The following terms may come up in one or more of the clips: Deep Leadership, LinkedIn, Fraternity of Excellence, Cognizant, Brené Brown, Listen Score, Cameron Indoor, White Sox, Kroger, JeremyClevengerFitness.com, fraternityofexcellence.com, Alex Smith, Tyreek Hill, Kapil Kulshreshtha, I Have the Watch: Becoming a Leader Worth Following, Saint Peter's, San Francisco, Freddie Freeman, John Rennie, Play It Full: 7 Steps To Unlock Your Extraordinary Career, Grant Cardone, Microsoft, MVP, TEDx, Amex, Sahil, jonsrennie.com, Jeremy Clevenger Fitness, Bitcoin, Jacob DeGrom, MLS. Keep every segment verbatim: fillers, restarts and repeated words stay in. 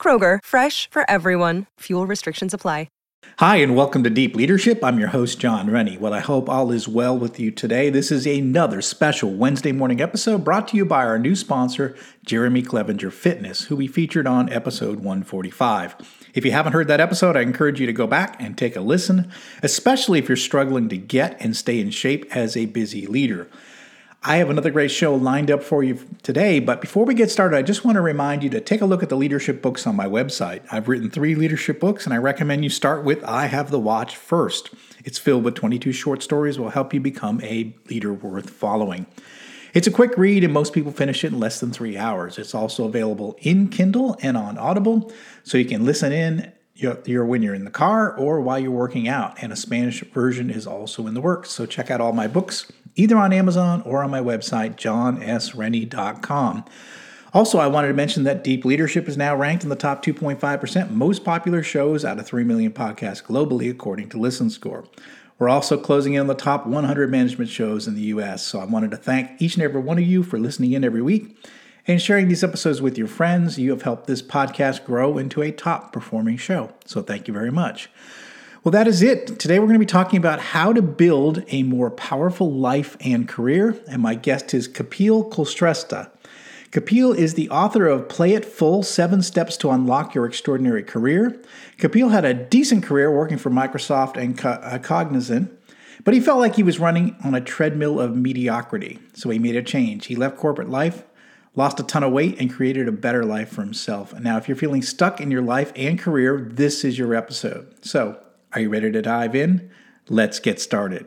Kroger, fresh for everyone. Fuel restrictions apply. Hi, and welcome to Deep Leadership. I'm your host, John Rennie. Well, I hope all is well with you today. This is another special Wednesday morning episode brought to you by our new sponsor, Jeremy Clevenger Fitness, who we featured on episode one forty-five. If you haven't heard that episode, I encourage you to go back and take a listen, especially if you're struggling to get and stay in shape as a busy leader. I have another great show lined up for you today, but before we get started, I just want to remind you to take a look at the leadership books on my website. I've written three leadership books, and I recommend you start with I Have the Watch first. It's filled with twenty-two short stories that will help you become a leader worth following. It's a quick read, and most people finish it in less than three hours. It's also available in Kindle and on Audible, so you can listen in You're when you're in the car or while you're working out, and a Spanish version is also in the works. So check out all my books, either on Amazon or on my website, john s rennie dot com. Also, I wanted to mention that Deep Leadership is now ranked in the top two point five percent most popular shows out of three million podcasts globally, according to Listen Score. We're also closing in on the top one hundred management shows in the U S, so I wanted to thank each and every one of you for listening in every week and sharing these episodes with your friends. You have helped this podcast grow into a top-performing show, so thank you very much. Well, that is it. Today we're going to be talking about how to build a more powerful life and career, and my guest is Kapil Kulshreshtha. Kapil is the author of Play It Full, seven Steps to Unlock Your Extraordinary Career. Kapil had a decent career working for Microsoft and Cognizant, but he felt like he was running on a treadmill of mediocrity, so he made a change. He left corporate life, lost a ton of weight, and created a better life for himself. And now if you're feeling stuck in your life and career, this is your episode. So are you ready to dive in? Let's get started.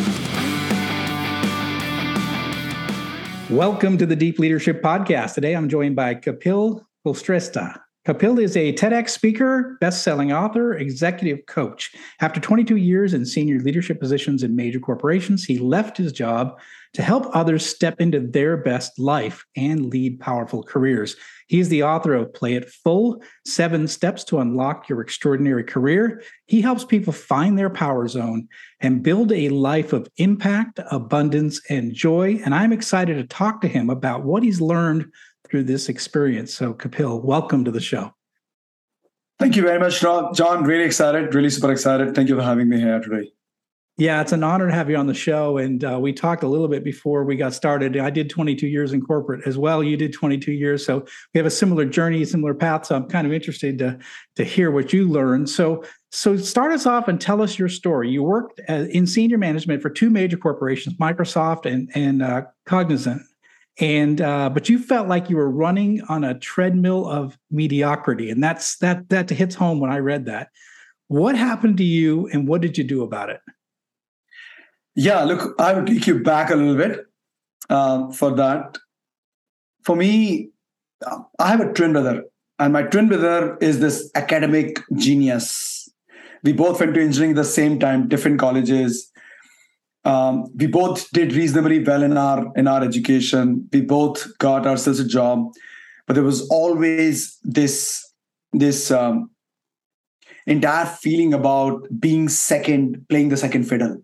Welcome to the Deep Leadership Podcast. Today, I'm joined by Kapil Kulshreshtha. Kapil is a TEDx speaker, best-selling author, executive coach. After twenty-two years in senior leadership positions in major corporations, he left his job to help others step into their best life and lead powerful careers. He is the author of Play It Full, seven Steps to Unlock Your Extraordinary Career. He helps people find their power zone and build a life of impact, abundance, and joy. And I'm excited to talk to him about what he's learned through this experience. So Kapil, welcome to the show. Thank you very much, John. Really excited, really super excited. Thank you for having me here today. Yeah, it's an honor to have you on the show. And uh, we talked a little bit before we got started. I did twenty-two years in corporate as well. You did twenty-two years. So we have a similar journey, similar path. So I'm kind of interested to, to hear what you learned. So, so start us off and tell us your story. You worked in senior management for two major corporations, Microsoft and, and uh, Cognizant. And uh, but you felt like you were running on a treadmill of mediocrity. And that's that that hits home when I read that. What happened to you and what did you do about it? Yeah, look, I would take you back a little bit uh, for that. For me, I have a twin brother, and my twin brother is this academic genius. We both went to engineering at the same time, different colleges. Um, we both did reasonably well in our in our education. We both got ourselves a job, but there was always this this um, entire feeling about being second, playing the second fiddle.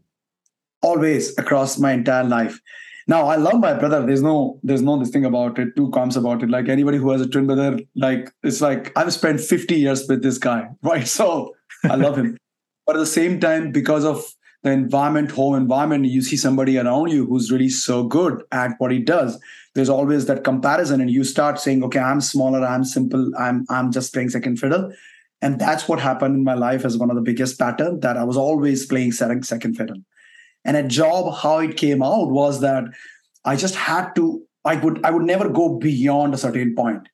Always across my entire life. Now, I love my brother. There's no, there's no this thing about it, two comms about it. Like anybody who has a twin brother, like it's like I've spent fifty years with this guy, right? So I love him. But at the same time, because of the environment, home environment, you see somebody around you who's really so good at what he does. There's always that comparison, and you start saying, okay, I'm smaller, I'm simple, I'm I'm just playing second fiddle. And that's what happened in my life as one of the biggest patterns, that I was always playing second fiddle. And at job, how it came out was that I just had to, I would, I would never go beyond a certain point.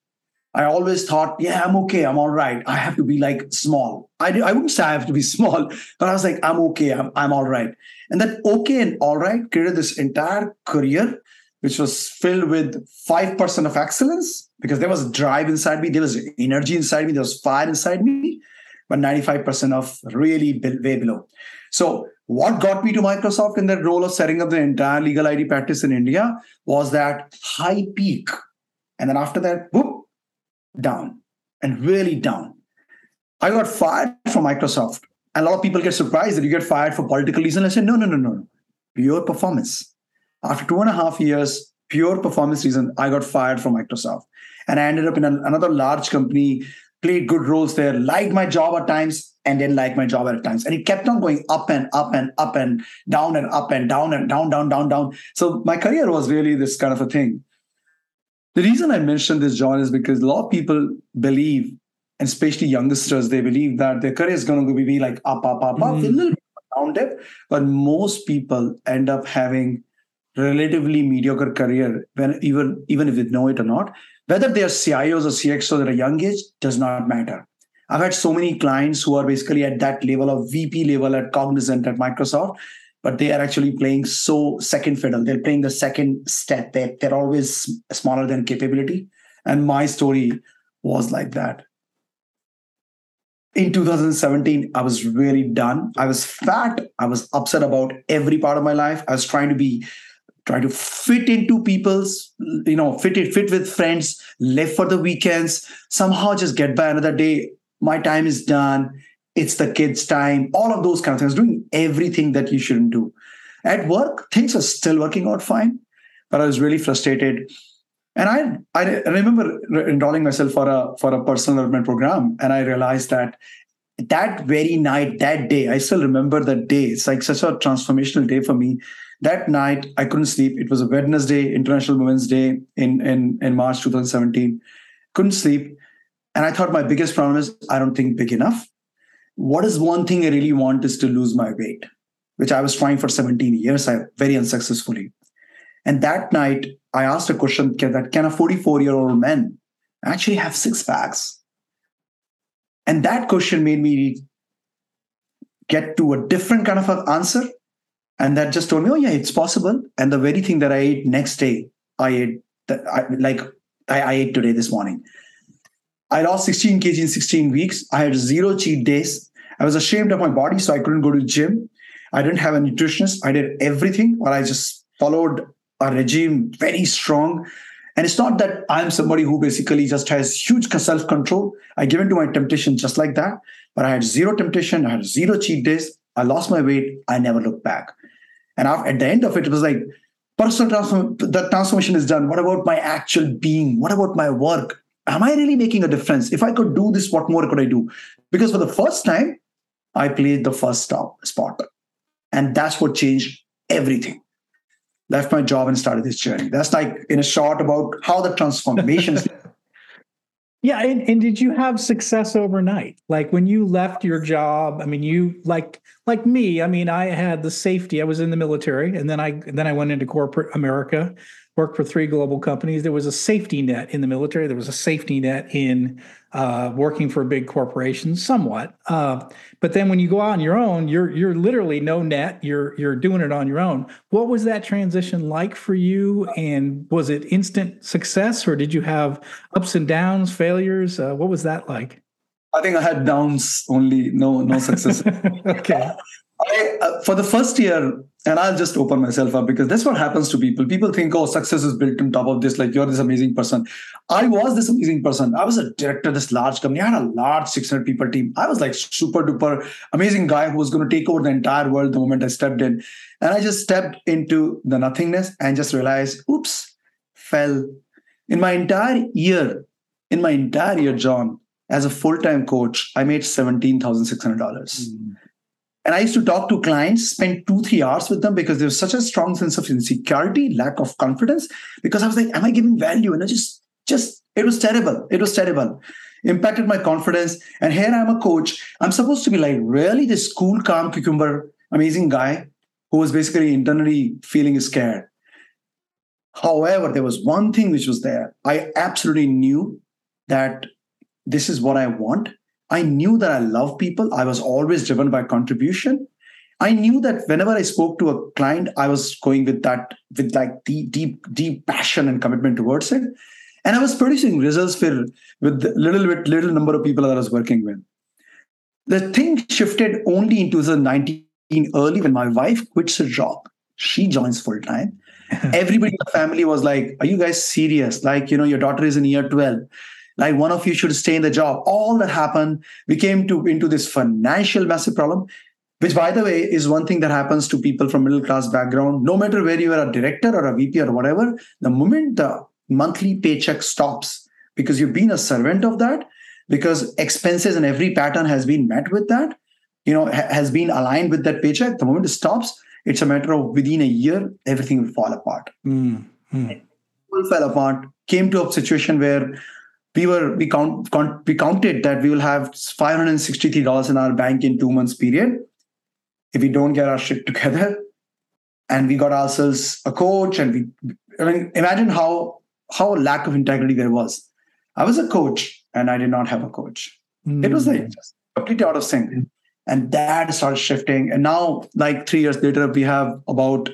I always thought, yeah, I'm okay, I'm all right. I have to be like small. I, do, I wouldn't say I have to be small, but I was like, I'm okay, I'm, I'm all right. And that okay and all right created this entire career, which was filled with five percent of excellence, because there was drive inside me, there was energy inside me, there was fire inside me, but ninety-five percent of really way below. So what got me to Microsoft in that role of setting up the entire legal I D practice in India was that high peak. And then after that, whoop, down, and really down. I got fired from Microsoft. A lot of people get surprised that you get fired for political reasons. I said, no, no, no, no, pure performance. After two and a half years, pure performance reason, I got fired from Microsoft. And I ended up in an, another large company, played good roles there, liked my job at times, and didn't like my job at times. And it kept on going up and up and up and down and up and down and down, down, down, down. So my career was really this kind of a thing. The reason I mentioned this, John, is because a lot of people believe, and especially youngsters, they believe that their career is going to be like up, up, up, up, mm-hmm. a little bit down dip. But most people end up having relatively mediocre career, when even, even if they know it or not. Whether they are C I Os or C X Os at a young age does not matter. I've had so many clients who are basically at that level of V P level at Cognizant, at Microsoft, but they are actually playing so second fiddle. They're playing the second step. They're, they're always smaller than capability. And my story was like that. In two thousand seventeen, I was really done. I was fat. I was upset about every part of my life. I was trying to be Try to fit into people's, you know, fit it, fit with friends, live for the weekends, somehow just get by another day. My time is done. It's the kids' time. All of those kind of things. Doing everything that you shouldn't do. At work, things are still working out fine, but I was really frustrated. And I, I remember enrolling myself for a for a personal development program, and I realized that that very night, that day, I still remember that day. It's like such a transformational day for me. That night, I couldn't sleep. It was a Wednesday, International Women's Day in, in, in March twenty seventeen. Couldn't sleep. And I thought my biggest problem is I don't think big enough. What is one thing I really want is to lose my weight, which I was trying for seventeen years, I very unsuccessfully. And that night, I asked a question that can a forty-four-year-old man actually have six packs? And that question made me get to a different kind of an answer. And that just told me, oh yeah, it's possible. And the very thing that I ate next day, I ate the, I, like I, I ate today this morning. I lost sixteen kilograms in sixteen weeks. I had zero cheat days. I was ashamed of my body, so I couldn't go to gym. I didn't have a nutritionist. I did everything, but I just followed a regime very strong. And it's not that I'm somebody who basically just has huge self-control. I give in to my temptation just like that. But I had zero temptation. I had zero cheat days. I lost my weight. I never looked back. And at the end of it, it was like, personal transform- the transformation is done. What about my actual being? What about my work? Am I really making a difference? If I could do this, what more could I do? Because for the first time, I played the first stop, spot. And that's what changed everything. Left my job and started this journey. That's like in a short about how the transformation is. Yeah, and, and did you have success overnight? Like when you left your job, I mean, you like like me, I mean, I had the safety. I was in the military, and then I and then I went into corporate America, worked for three global companies. There was a safety net in the military. There was a safety net in uh, working for big corporations, somewhat. Uh, but then when you go out on your own, you're you're literally no net. You're you're doing it on your own. What was that transition like for you? And was it instant success, or did you have ups and downs, failures? Uh, what was that like? I think I had downs only. No, no success. Okay. I, uh, for the first year, and I'll just open myself up because that's what happens to people. People think, oh, success is built on top of this. Like, you're this amazing person. I was this amazing person. I was a director of this large company. I had a large six hundred people team. I was like super duper amazing guy who was going to take over the entire world the moment I stepped in. And I just stepped into the nothingness and just realized, oops, fell. In my entire year, in my entire year, John, as a full-time coach, I made seventeen thousand six hundred dollars. Mm. And I used to talk to clients, spend two, three hours with them because there was such a strong sense of insecurity, lack of confidence, because I was like, am I giving value? And I just, just, it was terrible. It was terrible. Impacted my confidence. And here I'm a coach. I'm supposed to be like really this cool, calm, cucumber, amazing guy who was basically internally feeling scared. However, there was one thing which was there. I absolutely knew that this is what I want. I knew that I love people. I was always driven by contribution. I knew that whenever I spoke to a client, I was going with that, with like deep, deep, deep passion and commitment towards it. And I was producing results for, with little bit, little number of people that I was working with. The thing shifted only in two thousand nineteen early when my wife quits her job. She joins full time. Everybody in the family was like, are you guys serious? Like, you know, your daughter is in year twelve. Like one of you should stay in the job. All that happened, we came to into this financial massive problem, which by the way is one thing that happens to people from middle class background. No matter where you are a director or a V P or whatever, the moment the monthly paycheck stops because you've been a servant of that, because expenses and every pattern has been met with that, you know, ha- has been aligned with that paycheck. The moment it stops, it's a matter of within a year, everything will fall apart. Mm, mm. People fell apart, came to a situation where We were we count, count we counted that we will have five hundred sixty-three dollars in our bank in two months period if we don't get our shit together, and we got ourselves a coach. And we I mean imagine how how lack of integrity there was. I was a coach and I did not have a coach. Mm. It was like just completely out of sync, and that started shifting. And now, like three years later, we have about.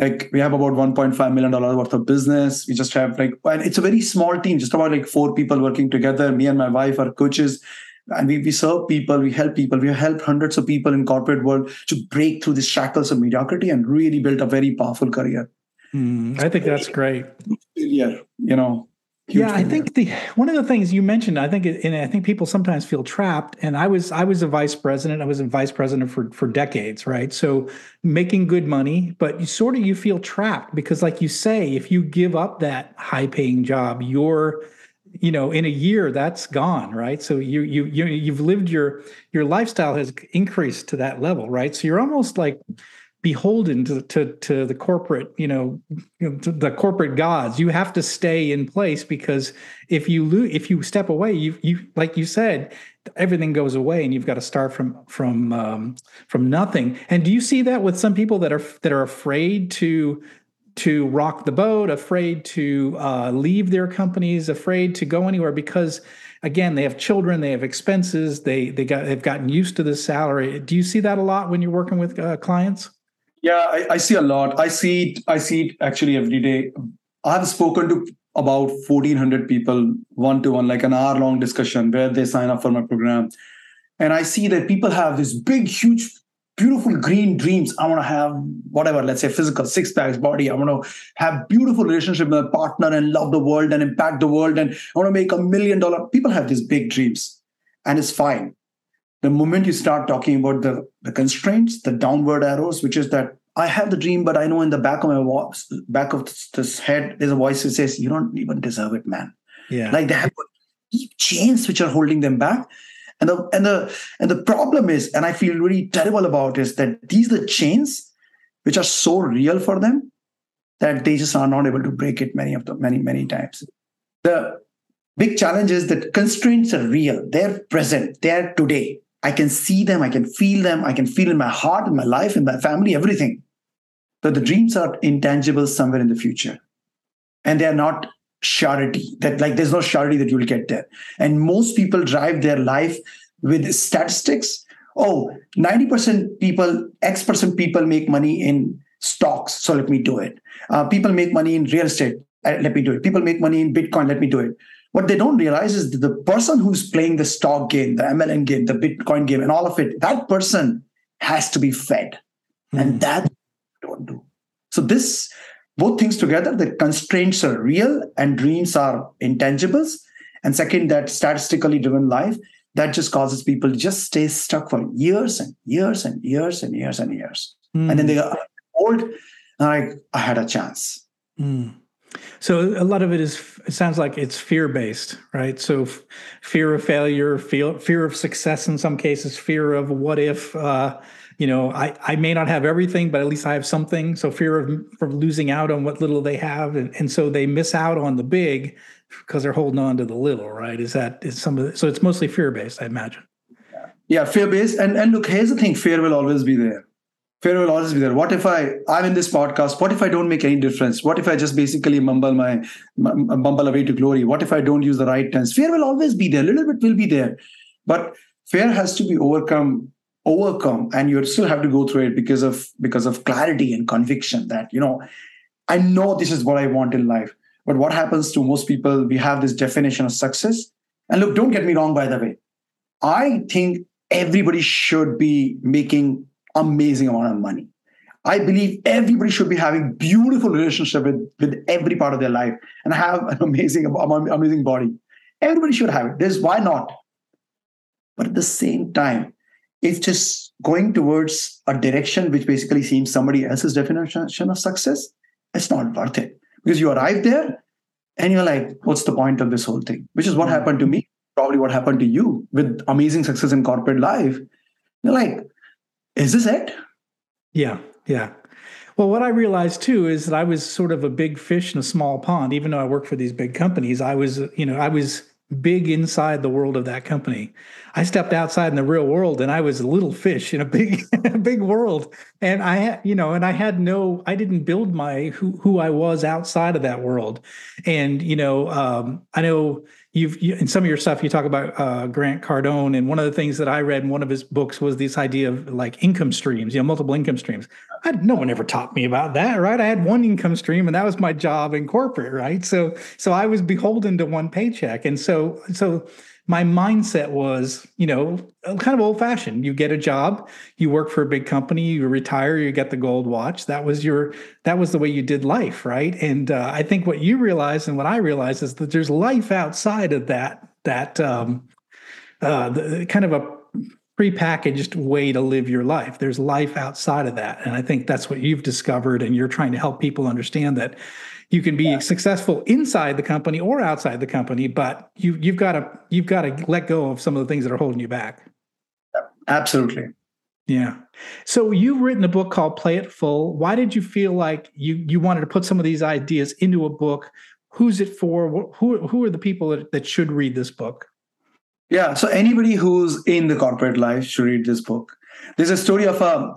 Like we have about one point five million dollars worth of business. We just have like, and it's a very small team, just about like four people working together. Me and my wife are coaches, and we, we serve people, we help people. We help hundreds of people in corporate world to break through the shackles of mediocrity and really build a very powerful career. Mm, I think that's great. Yeah, you know. Yeah, I think the one of the things you mentioned, I think, and I think people sometimes feel trapped. And I was, I was a vice president. I was a vice president for for decades, right? So making good money, but you sort of you feel trapped because, like you say, if you give up that high paying job, you're, you know, in a year that's gone, right? So you you you you've lived your your lifestyle has increased to that level, right? So you're almost like beholden to, to to the corporate, you know, you know to the corporate gods. You have to stay in place because if you lose, if you step away, you you like you said, everything goes away, and you've got to start from from um, from nothing. And do you see that with some people that are that are afraid to to rock the boat, afraid to uh, leave their companies, afraid to go anywhere because, again, they have children, they have expenses, they they got they've gotten used to this salary. Do you see that a lot when you're working with uh, clients? Yeah, I, I see a lot. I see it. I see it actually every day. I've spoken to about fourteen hundred people one-to-one, like an hour-long discussion where they sign up for my program. And I see that people have these big, huge, beautiful green dreams. I want to have whatever, let's say physical, six-packs, body. I want to have beautiful relationship with a partner and love the world and impact the world. And I want to make a million dollar. People have these big dreams, and it's fine. The moment you start talking about the, the constraints, the downward arrows, which is that I have the dream, but I know in the back of my vo- back of this, this head, there's a voice that says, you don't even deserve it, man. Yeah. Like they have deep chains which are holding them back. And the, and the, and the problem is, and I feel really terrible about is that these are the chains which are so real for them that they just are not able to break it many of the many, many times. The big challenge is that constraints are real. They're present. They're today. I can see them, I can feel them, I can feel in my heart, in my life, in my family, everything. But the dreams are intangible somewhere in the future. And they're not surety. That like there's no surety that you'll get there. And most people drive their life with statistics. Oh, ninety percent people, X percent people make money in stocks, so let me do it. Uh, people make money in real estate, uh, let me do it. People make money in Bitcoin, let me do it. What they don't realize is that the person who's playing the stock game, the M L M game, the Bitcoin game, and all of it, that person has to be fed. Mm. And that don't do. So this, both things together, the constraints are real and dreams are intangibles. And second, that statistically driven life, that just causes people to just stay stuck for years and years and years and years and years. Mm. And then they are old, and I, I had a chance. Mm. So a lot of it is, it sounds like it's fear-based, right? So f- fear of failure, fear, fear of success in some cases, fear of what if, uh, you know, I, I may not have everything, but at least I have something. So fear of, of losing out on what little they have. And, and so they miss out on the big because they're holding on to the little, right? Is that is some of the, so it's mostly fear-based, I imagine. Yeah, yeah fear-based. And, and look, here's the thing, fear will always be there. Fear will always be there. What if I, I'm in this podcast, what if I don't make any difference? What if I just basically mumble my, mumble away to glory? What if I don't use the right tense? Fear will always be there. A little bit will be there. But fear has to be overcome, overcome, and you still have to go through it because of, because of clarity and conviction that, you know, I know this is what I want in life. But what happens to most people, we have this definition of success. And look, don't get me wrong, by the way. I think everybody should be making amazing amount of money. I believe everybody should be having beautiful relationship with, with every part of their life and have an amazing, amazing body. Everybody should have it. There's why not? But at the same time, it's just going towards a direction which basically seems somebody else's definition of success. It's not worth it because you arrive there and you're like, what's the point of this whole thing? Which is what happened to me, probably what happened to you with amazing success in corporate life. You're like, is this it? Yeah, yeah. Well, what I realized too is that I was sort of a big fish in a small pond. Even though I worked for these big companies, I was, you know, I was big inside the world of that company. I stepped outside in the real world, and I was a little fish in a big, big world. And I, you know, and I had no, I didn't build my who who I was outside of that world. And you know, um, I know. You've, you, in some of your stuff, you talk about uh, Grant Cardone, and one of the things that I read in one of his books was this idea of like income streams, you know, multiple income streams. I, no one ever taught me about that, right? I had one income stream, and that was my job in corporate, right? So, so I was beholden to one paycheck, and so, so my mindset was, you know, kind of old-fashioned. You get a job, you work for a big company, you retire, you get the gold watch. That was your, that was the way you did life, right? And uh, I think what you realize and what I realize is that there's life outside of that, that um, uh, the, kind of a prepackaged way to live your life. There's life outside of that, and I think that's what you've discovered, and you're trying to help people understand that you can be yeah. successful inside the company or outside the company, but you, you've got to you've got to let go of some of the things that are holding you back. Absolutely. Yeah. So you've written a book called Play It Full. Why did you feel like you you wanted to put some of these ideas into a book? Who's it for? Who, who are the people that, that should read this book? Yeah. So anybody who's in the corporate life should read this book. There's a story of a,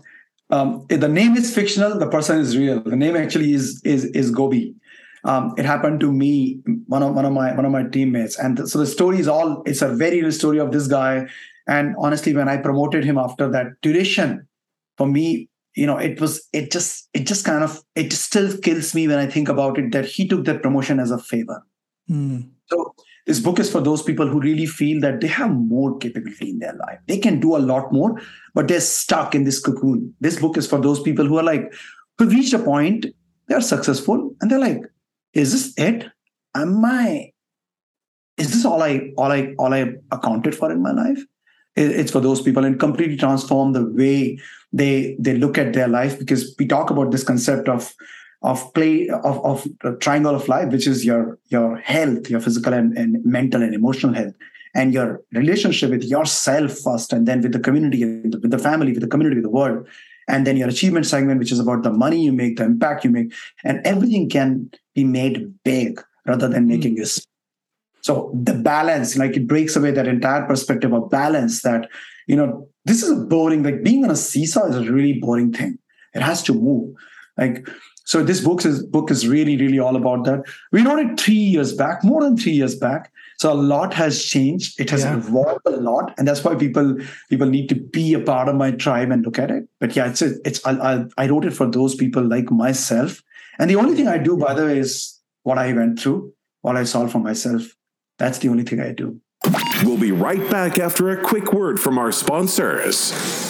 um, the name is fictional, the person is real. The name actually is is is Gobi. Um, it happened to me, one of one of my one of my teammates, and th- so the story is all. It's a very real story of this guy, and honestly, when I promoted him after that duration, for me, you know, it was it just it just kind of it still kills me when I think about it that he took that promotion as a favor. Mm. So this book is for those people who really feel that they have more capability in their life. They can do a lot more, but they're stuck in this cocoon. This book is for those people who are like who reached a point they are successful and they're like, is this it? Am I, is this all I, all I, all I accounted for in my life? It's for those people and completely transform the way they, they look at their life, because we talk about this concept of, of play, of, of the triangle of life, which is your, your health, your physical and, and mental and emotional health, and your relationship with yourself first, and then with the community, with the family, with the community, with the world. And then your achievement segment, which is about the money you make, the impact you make, and everything can be made big rather than making you small. So the balance, like it breaks away that entire perspective of balance that, you know, this is a boring, like being on a seesaw is a really boring thing. It has to move. Like, so this book is, book is really, really all about that. We wrote it three years back, more than three years back. So a lot has changed. It has yeah. evolved a lot, and that's why people people need to be a part of my tribe and look at it. But yeah, it's a, it's I, I I wrote it for those people like myself. And the only thing I do, by the way, is what I went through, what I saw for myself. That's the only thing I do. We'll be right back after a quick word from our sponsors.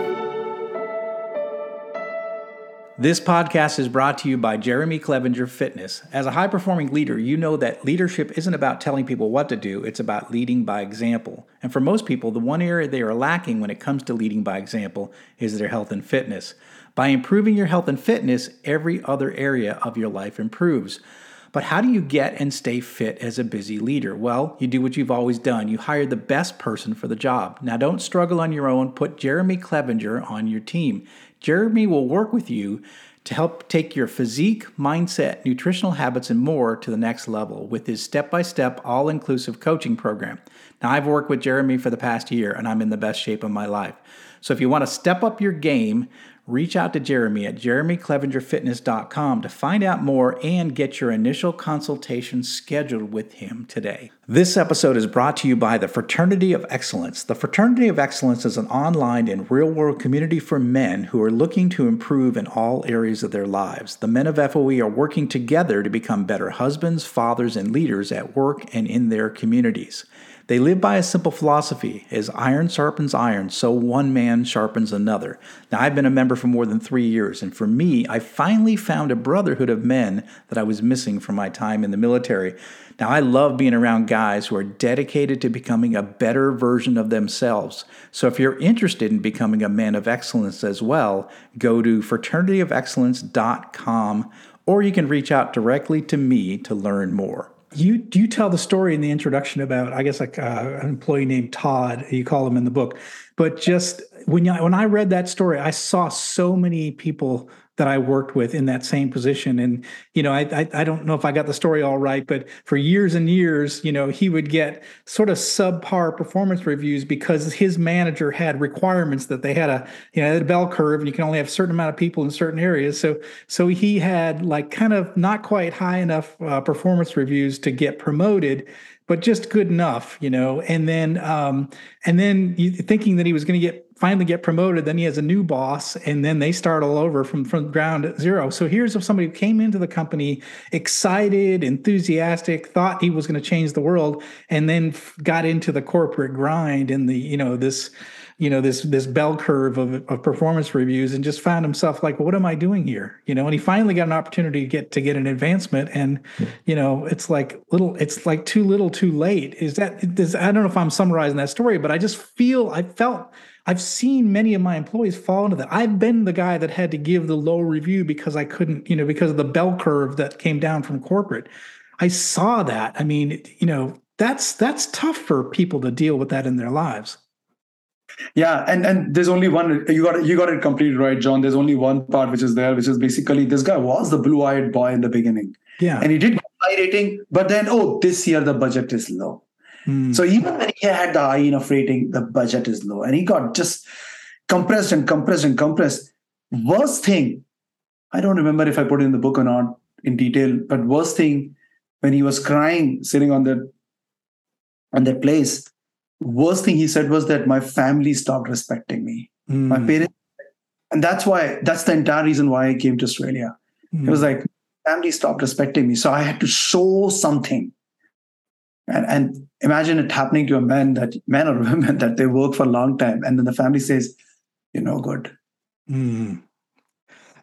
This podcast is brought to you by Jeremy Clevenger Fitness. As a high-performing leader, you know that leadership isn't about telling people what to do, it's about leading by example. And for most people, the one area they are lacking when it comes to leading by example is their health and fitness. By improving your health and fitness, every other area of your life improves. But how do you get and stay fit as a busy leader? Well, you do what you've always done. You hire the best person for the job. Now, don't struggle on your own. Put Jeremy Clevenger on your team. Jeremy will work with you to help take your physique, mindset, nutritional habits, and more to the next level with his step-by-step, all-inclusive coaching program. Now, I've worked with Jeremy for the past year, and I'm in the best shape of my life. So if you want to step up your game, reach out to Jeremy at jeremy clevenger fitness dot com to find out more and get your initial consultation scheduled with him today. This episode is brought to you by the Fraternity of Excellence. The Fraternity of Excellence is an online and real-world community for men who are looking to improve in all areas of their lives. The men of F O E are working together to become better husbands, fathers, and leaders at work and in their communities. They live by a simple philosophy: as iron sharpens iron, so one man sharpens another. Now, I've been a member for more than three years, and for me, I finally found a brotherhood of men that I was missing from my time in the military. Now, I love being around guys who are dedicated to becoming a better version of themselves. So if you're interested in becoming a man of excellence as well, go to fraternity of excellence dot com, or you can reach out directly to me to learn more. You you tell the story in the introduction about, I guess, like uh, an employee named Todd, you call him in the book. But just when you, when I read that story, I saw so many people that I worked with in that same position. And, you know, I, I I don't know if I got the story all right, but for years and years, you know, he would get sort of subpar performance reviews because his manager had requirements that they had a, you know, a bell curve, and you can only have a certain amount of people in certain areas. So, so he had like kind of not quite high enough uh, performance reviews to get promoted, but just good enough, you know, and then, um, and then you, thinking that he was going to get finally get promoted, then he has a new boss, and then they start all over from, from ground zero. So here's somebody who came into the company excited, enthusiastic, thought he was going to change the world, and then got into the corporate grind and the, you know, this, you know, this, this bell curve of, of performance reviews, and just found himself like, well, what am I doing here? You know, and he finally got an opportunity to get, to get an advancement. And, you know, it's like little, it's like too little too late. Is that, does, I don't know if I'm summarizing that story, but I just feel, I felt, I've seen many of my employees fall into that. I've been the guy that had to give the low review because I couldn't, you know, because of the bell curve that came down from corporate. I saw that. I mean, you know, that's that's tough for people to deal with that in their lives. Yeah, and and there's only one. You got you got it completely right, John. There's only one part which is there, which is basically this guy was the blue-eyed boy in the beginning. Yeah, and he did get high rating, but then oh, this year the budget is low. Mm. So even when he had the high enough rating, the budget is low. And he got just compressed and compressed and compressed. Worst thing, I don't remember if I put it in the book or not in detail, but worst thing, when he was crying, sitting on the on that place, worst thing he said was that my family stopped respecting me. Mm. My parents. And that's why, that's the entire reason why I came to Australia. Mm. It was like, family stopped respecting me. So I had to show something. And, and imagine it happening to a man that man or women that they work for a long time, and then the family says, "You're no good." Mm.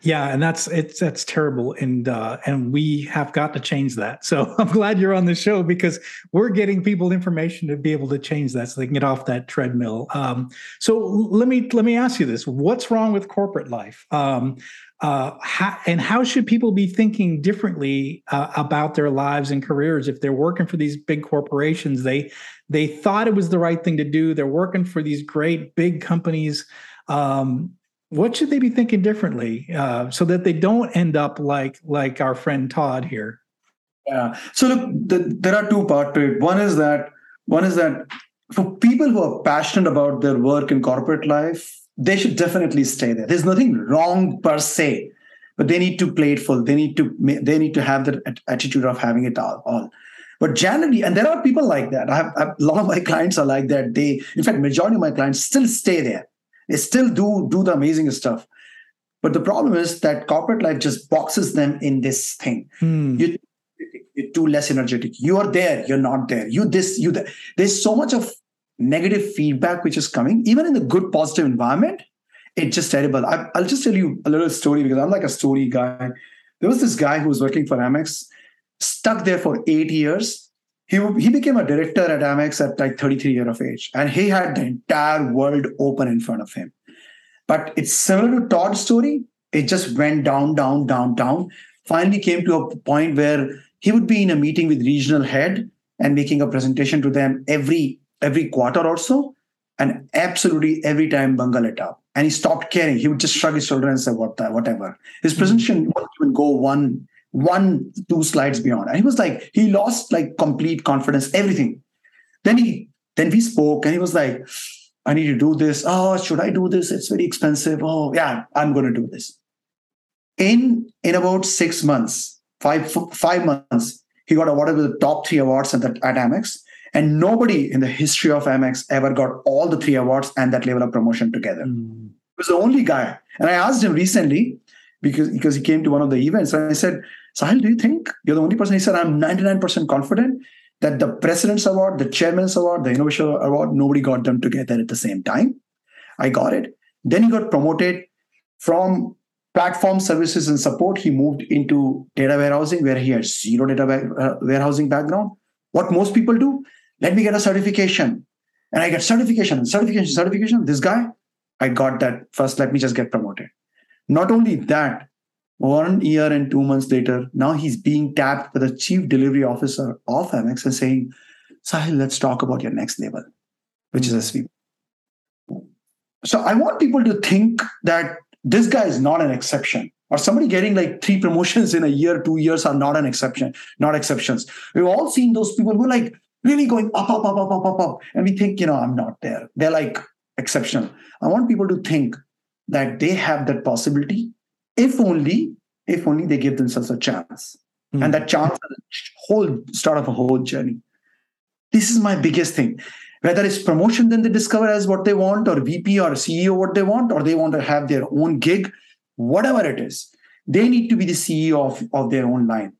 Yeah, and that's it's that's terrible, and uh, and we have got to change that. So I'm glad you're on the show, because we're getting people information to be able to change that, so they can get off that treadmill. Um, so let me let me ask you this: what's wrong with corporate life? Um, Uh, how, and how should people be thinking differently uh, about their lives and careers if they're working for these big corporations? They they thought it was the right thing to do. They're working for these great big companies. Um, what should they be thinking differently uh, so that they don't end up like like our friend Todd here? Yeah. So look, the, there are two parts to it. One is that one is that for people who are passionate about their work and corporate life, they should definitely stay there. There's nothing wrong per se, but they need to play it full. They need to they need to have that attitude of having it all. all. But generally, and there are people like that. I have, I have, a lot of my clients are like that. They, in fact, majority of my clients still stay there. They still do do the amazing stuff. But the problem is that corporate life just boxes them in this thing. Hmm. You, you're too less energetic. You are there. You're not there. You this. You that. There's so much of negative feedback which is coming, even in the good positive environment, it's just terrible. I, I'll just tell you a little story because I'm like a story guy. There was this guy who was working for Amex, stuck there for eight years. He he became a director at Amex at like thirty-three years of age, and he had the entire world open in front of him. But it's similar to Todd's story. It just went down, down, down, down. Finally came to a point where he would be in a meeting with regional head and making a presentation to them every every quarter or so. And absolutely every time bungle it up. And he stopped caring. He would just shrug his shoulders and say, what the, whatever. His presentation wouldn't even go one, one, two slides beyond. And he was like, he lost like complete confidence, everything. Then he, then we spoke and he was like, I need to do this. Oh, should I do this? It's very expensive. Oh, yeah, I'm going to do this. In, in about six months, five, five months, he got awarded with the top three awards at, the, at Amex. And nobody in the history of Amex ever got all the three awards and that level of promotion together. Mm. He was the only guy. And I asked him recently, because, because he came to one of the events, and I said, Sahil, do you think you're the only person? He said, I'm ninety-nine percent confident that the President's Award, the Chairman's Award, the Innovation Award, nobody got them together at the same time. I got it. Then he got promoted from platform services and support. He moved into data warehousing, where he had zero data wa- warehousing background. What most people do, let me get a certification. And I get certification, certification, certification. This guy, I got that first. Let me just get promoted. Not only that, one year and two months later, now he's being tapped by the chief delivery officer of Amex and saying, Sahil, let's talk about your next level, which is a sweep. So I want people to think that this guy is not an exception. Or somebody getting like three promotions in a year, two years are not an exception, not exceptions. We've all seen those people who are like really going up, up, up, up, up, up, up. And we think, you know, I'm not there. They're like exceptional. I want people to think that they have that possibility if only, if only they give themselves a chance. Mm. And that chance is a whole start of a whole journey. This is my biggest thing. Whether it's promotion, then they discover as what they want, or V P or C E O, what they want, or they want to have their own gig. Whatever it is, they need to be the C E O of, of their own line,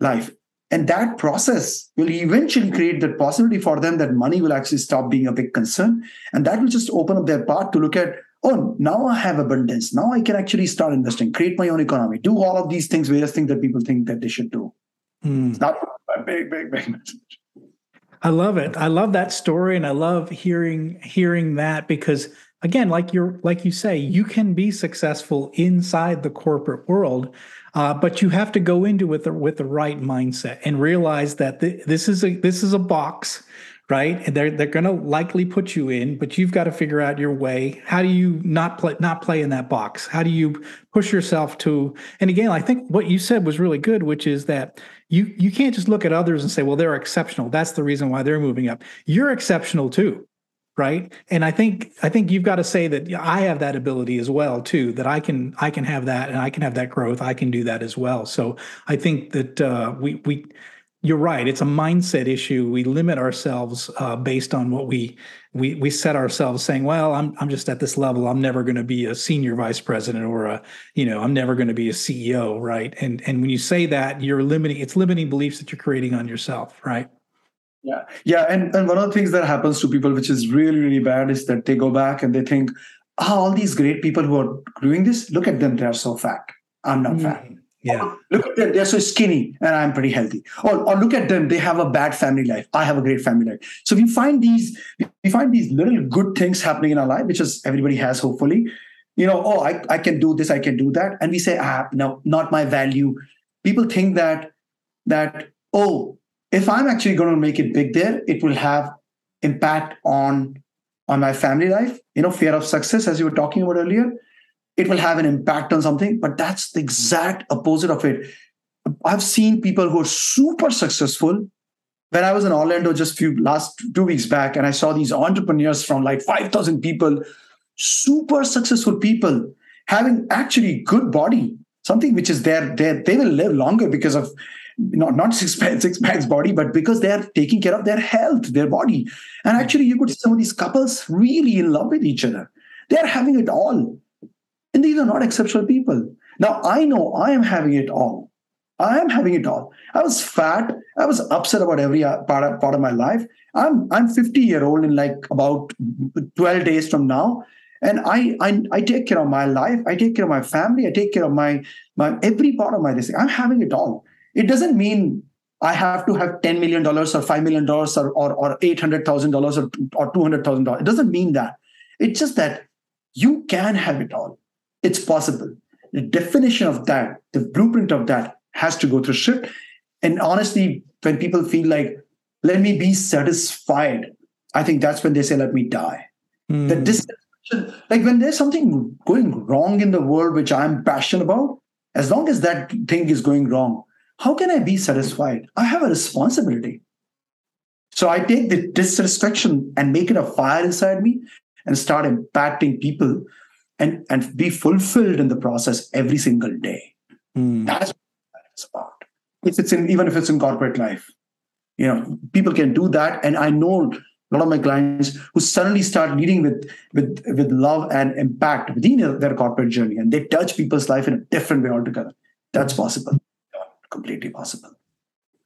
life. And that process will eventually create the possibility for them that money will actually stop being a big concern. And that will just open up their path to look at, oh, now I have abundance. Now I can actually start investing, create my own economy, do all of these things, various things that people think that they should do. Mm. That's a big, big, big message. I love it. I love that story. And I love hearing, hearing that because again, like you're, like you say, you can be successful inside the corporate world, uh, but you have to go into it with, with the right mindset and realize that th- this is a this is a box, right? And they're they're going to likely put you in, but you've got to figure out your way. How do you not play not play in that box? How do you push yourself to? And again, I think what you said was really good, which is that you you can't just look at others and say, well, they're exceptional. That's the reason why they're moving up. You're exceptional too. Right. And I think I think you've got to say that I have that ability as well, too, that I can I can have that and I can have that growth. I can do that as well. So I think that uh, we we you're right. It's a mindset issue. We limit ourselves uh, based on what we we we set ourselves saying, well, I'm I'm just at this level. I'm never going to be a senior vice president or a, you know, I'm never going to be a C E O. Right. And and when you say that, you're limiting it's limiting beliefs that you're creating on yourself. Right. Yeah, yeah, and, and one of the things that happens to people, which is really, really bad, is that they go back and they think, oh, all these great people who are doing this, look at them, they are so fat. I'm not mm-hmm. fat. Yeah. Or, look at them, they're so skinny and I'm pretty healthy. Or, or look at them, they have a bad family life. I have a great family life. So we find these, we find these little good things happening in our life, which is everybody has, hopefully. You know, oh, I, I can do this, I can do that. And we say, ah, no, not my value. People think that that, oh, if I'm actually going to make it big there, it will have impact on, on my family life. You know, fear of success, as you were talking about earlier, it will have an impact on something, but that's the exact opposite of it. I've seen people who are super successful. When I was in Orlando just few last two weeks back, and I saw these entrepreneurs from like five thousand people, super successful people having actually good body, something which is their, their, they will live longer because of, Not not six packs, six packs body, but because they are taking care of their health, their body. And actually, you could see some of these couples really in love with each other. They are having it all. And these are not exceptional people. Now, I know I am having it all. I am having it all. I was fat. I was upset about every part of, part of my life. I'm I'm fifty year old in like about twelve days from now. And I, I I take care of my life. I take care of my family. I take care of my, my every part of my life. I'm having it all. It doesn't mean I have to have ten million dollars or five million dollars or or, or eight hundred thousand dollars or, or two hundred thousand dollars. It doesn't mean that. It's just that you can have it all. It's possible. The definition of that, the blueprint of that has to go through shift. And honestly, when people feel like, let me be satisfied, I think that's when they say, let me die. Mm. The dissatisfaction, like when there's something going wrong in the world, which I'm passionate about, as long as that thing is going wrong, how can I be satisfied? I have a responsibility. So I take the dissatisfaction and make it a fire inside me and start impacting people and, and be fulfilled in the process every single day. Mm. That's what it's about. If it's in, even if it's in corporate life, you know, people can do that. And I know a lot of my clients who suddenly start leading with, with, with love and impact within their corporate journey, and they touch people's life in a different way altogether. That's possible. Completely possible.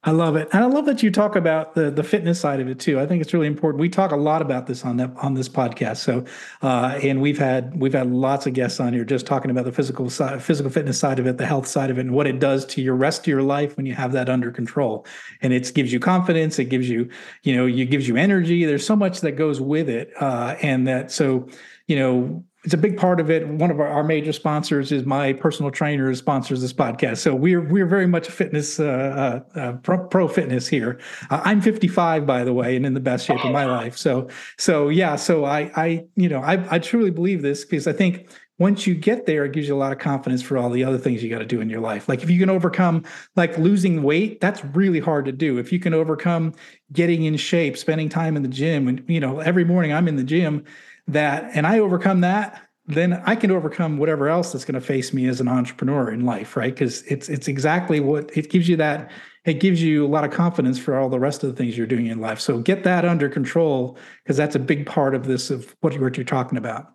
I love it. And I love that you talk about the, the fitness side of it too. I think it's really important. We talk a lot about this on that, on this podcast. So, uh, and we've had, we've had lots of guests on here just talking about the physical side, physical fitness side of it, the health side of it, and what it does to your rest of your life when you have that under control. And it gives you confidence. It gives you, you know, it gives you energy. There's so much that goes with it. Uh, and that, so, you know, it's a big part of it. One of our, our major sponsors is my personal trainer who sponsors this podcast. So we're we're very much a fitness, uh, uh, pro, pro fitness here. Uh, I'm fifty-five, by the way, and in the best shape of my life. So so yeah, so I I you know I I truly believe this because I think once you get there, it gives you a lot of confidence for all the other things you got to do in your life. Like if you can overcome like losing weight, that's really hard to do. If you can overcome getting in shape, spending time in the gym, and you know every morning I'm in the gym. That and I overcome that, then I can overcome whatever else that's going to face me as an entrepreneur in life, right? Because it's it's exactly what it gives you that it gives you a lot of confidence for all the rest of the things you're doing in life. So get that under control because that's a big part of this of what you're, what you're talking about.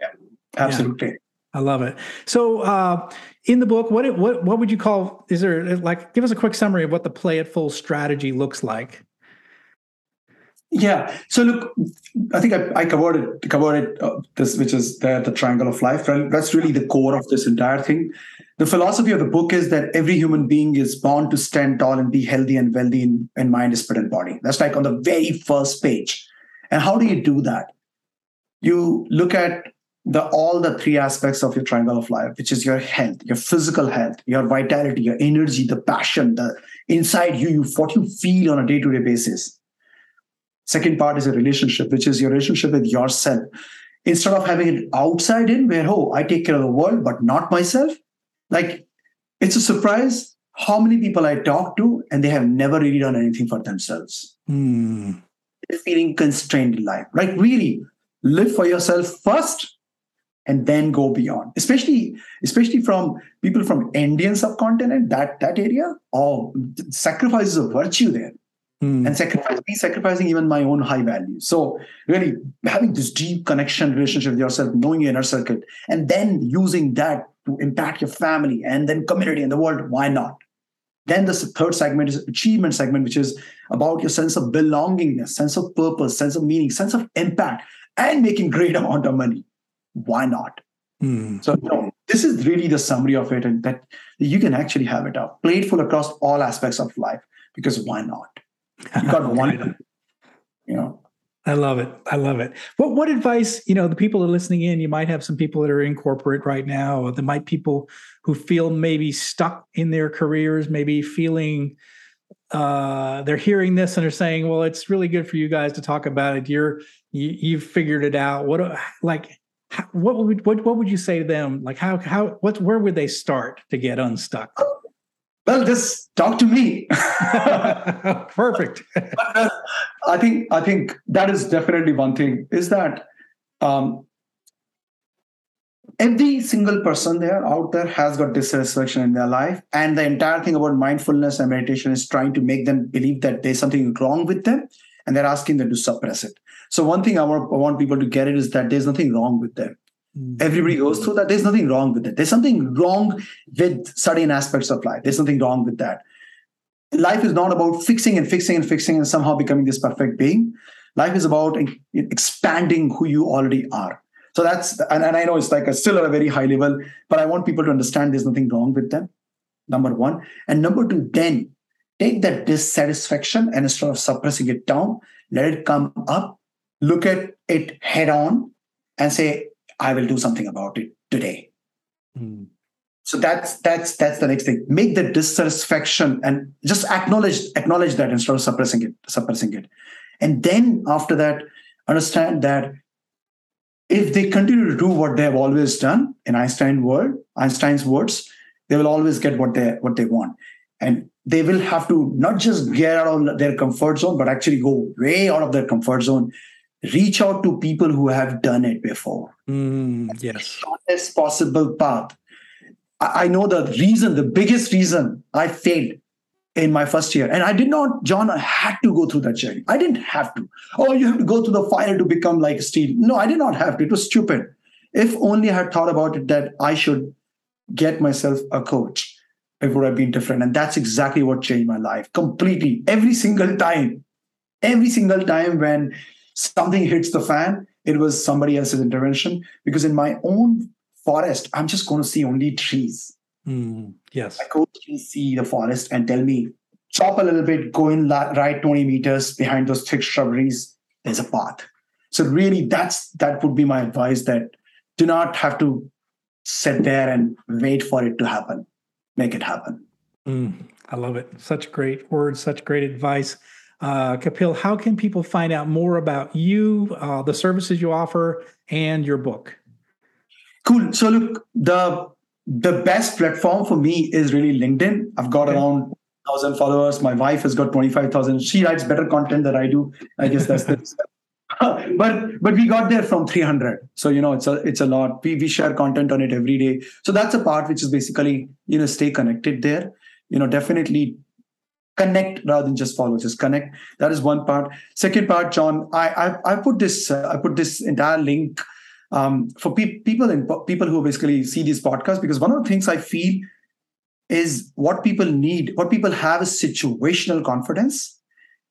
Yeah, absolutely. Yeah. I love it. So uh, in the book, what what what would you call? Is there like give us a quick summary of what the Play It Full strategy looks like? Yeah. So look, I think I, I covered it, covered it, uh, this, which is the, the triangle of life. That's really the core of this entire thing. The philosophy of the book is that every human being is born to stand tall and be healthy and wealthy in, in mind, spirit, and body. That's like on the very first page. And how do you do that? You look at the all the three aspects of your triangle of life, which is your health, your physical health, your vitality, your energy, the passion, the inside you, you what you feel on a day-to-day basis. Second part is a relationship, which is your relationship with yourself. Instead of having it outside in where, oh, I take care of the world, but not myself. Like, it's a surprise how many people I talk to and they have never really done anything for themselves. Mm. They're feeling constrained in life. Like, really, live for yourself first and then go beyond. Especially, especially from people from Indian subcontinent, that, that area, oh, sacrifice is a virtue there. And sacrifice, be sacrificing even my own high value. So really having this deep connection, relationship with yourself, knowing your inner circle, and then using that to impact your family and then community and the world. Why not? Then the third segment is achievement segment, which is about your sense of belongingness, sense of purpose, sense of meaning, sense of impact, and making great amount of money. Why not? Mm. So no, this is really the summary of it, and that you can actually have it up, Play It Full across all aspects of life, because why not? You got one, you know. I love it. I love it. What what advice, you know, the people that are listening in, you might have some people that are in corporate right now, or there might be people who feel maybe stuck in their careers, maybe feeling uh, they're hearing this and they're saying, well, it's really good for you guys to talk about it. You're you, you've figured it out. What like what would what what would you say to them? Like how how what where would they start to get unstuck? Well, just talk to me. Perfect. I think I think that is definitely one thing, is that um, every single person there out there has got dissatisfaction in their life. And the entire thing about mindfulness and meditation is trying to make them believe that there's something wrong with them, and they're asking them to suppress it. So one thing I want, I want people to get it is that there's nothing wrong with them. Everybody goes through that. There's nothing wrong with it. There's something wrong with certain aspects of life. There's nothing wrong with that. Life is not about fixing and fixing and fixing and somehow becoming this perfect being. Life is about expanding who you already are. So that's, and, and I know it's like a still at a very high level, but I want people to understand there's nothing wrong with them. Number one. And number two, then take that dissatisfaction and instead of suppressing it down, let it come up, look at it head on and say, I will do something about it today. Mm. So that's that's that's the next thing. Make the dissatisfaction and just acknowledge acknowledge that instead of suppressing it, suppressing it. And then after that, understand that if they continue to do what they have always done, in Einstein's word, Einstein's words, they will always get what they what they want. And they will have to not just get out of their comfort zone, but actually go way out of their comfort zone. Reach out to people who have done it before. Mm, yes. The shortest possible path. I know the reason, the biggest reason I failed in my first year. And I did not, John, I had to go through that journey. I didn't have to. Oh, you have to go through the fire to become like steel. No, I did not have to. It was stupid. If only I had thought about it that I should get myself a coach, it would have been different. And that's exactly what changed my life completely. Every single time, every single time when something hits the fan, it was somebody else's intervention. Because in my own forest, I'm just going to see only trees. Mm, yes. I go to see the forest and tell me, chop a little bit, go in right twenty meters behind those thick shrubberies, there's a path. So really, that's that would be my advice, that do not have to sit there and wait for it to happen. Make it happen. Mm, I love it. Such great words, such great advice. Uh, Kapil, how can people find out more about you, uh, the services you offer, and your book? Cool. So look, the the best platform for me is really LinkedIn. I've got okay. around one thousand followers. My wife has got twenty-five thousand. She writes better content than I do. I guess that's the But but we got there from three hundred. So, you know, it's a it's a lot. We we share content on it every day. So that's a part which is basically, you know, stay connected there. You know, definitely connect rather than just follow, just connect. That is one part. Second part, John, I I, I put this uh, I put this entire link Um, for pe- people and po- people who basically see these podcasts, because one of the things I feel is what people need, what people have is situational confidence,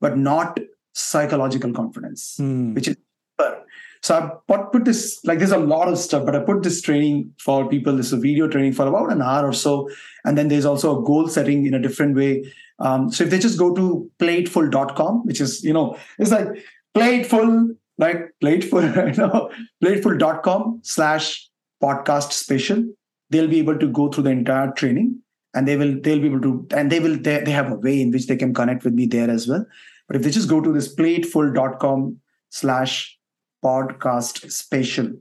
but not psychological confidence, mm. which is deeper. So I put, put this, like there's a lot of stuff, but I put this training for people. This is a video training for about an hour or so. And then there's also a goal setting in a different way. Um, so if they just go to play it full dot com, which is, you know, it's like playitful. Like Playitful, you know, playitful.com slash podcast special. They'll be able to go through the entire training and they will, they'll be able to, and they will, they, they have a way in which they can connect with me there as well. But if they just go to this playitful.com slash podcast special,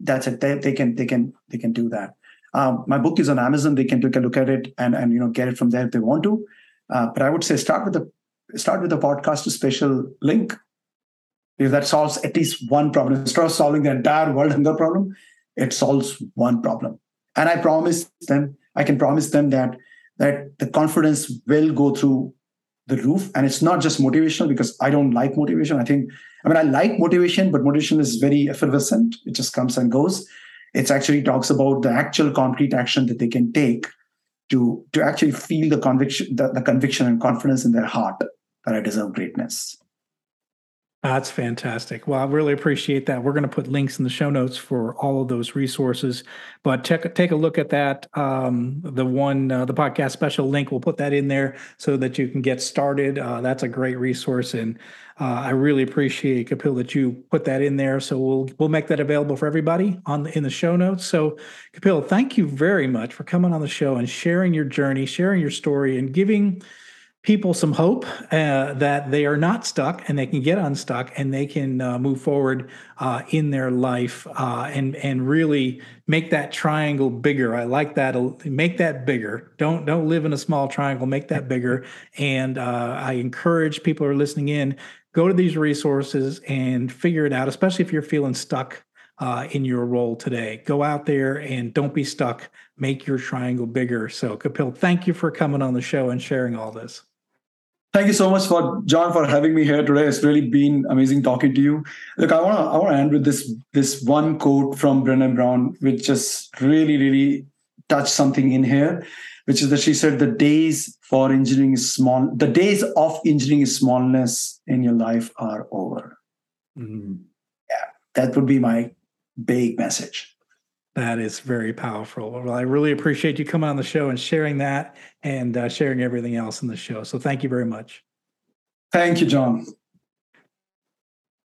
that's it. They, they can, they can, they can do that. Um, my book is on Amazon. They can take a look at it and, and, you know, get it from there if they want to. Uh, but I would say start with the, start with the podcast special link. Because that solves at least one problem. Instead of solving the entire world hunger problem, it solves one problem. And I promise them, I can promise them that that the confidence will go through the roof. And it's not just motivational, because I don't like motivation. I think, I mean, I like motivation, but motivation is very effervescent. It just comes and goes. It actually talks about the actual concrete action that they can take to, to actually feel the conviction, the, the conviction and confidence in their heart that I deserve greatness. That's fantastic. Well, I really appreciate that. We're going to put links in the show notes for all of those resources, but take, take a look at that. Um, the one, uh, the podcast special link, we'll put that in there so that you can get started. Uh, that's a great resource. And uh, I really appreciate, Kapil, that you put that in there. So we'll, we'll make that available for everybody on the, in the show notes. So Kapil, thank you very much for coming on the show and sharing your journey, sharing your story, and giving people some hope uh, that they are not stuck and they can get unstuck and they can uh, move forward uh, in their life uh, and and really make that triangle bigger. I like that. Make that bigger. Don't don't live in a small triangle. Make that bigger. And uh, I encourage people who are listening in, go to these resources and figure it out, especially if you're feeling stuck Uh, in your role today. Go out there and don't be stuck. Make your triangle bigger. So Kapil, thank you for coming on the show and sharing all this. Thank you so much, for John, for having me here today. It's really been amazing talking to you. Look, I want to I want to end with this this one quote from Brené Brown, which just really, really touched something in here, which is that she said, the days for engineering is small. The days of engineering is smallness in your life are over. Mm-hmm. Yeah, that would be my big message. That is very powerful. Well, I really appreciate you coming on the show and sharing that and uh, sharing everything else in the show. So thank you very much. Thank you, John.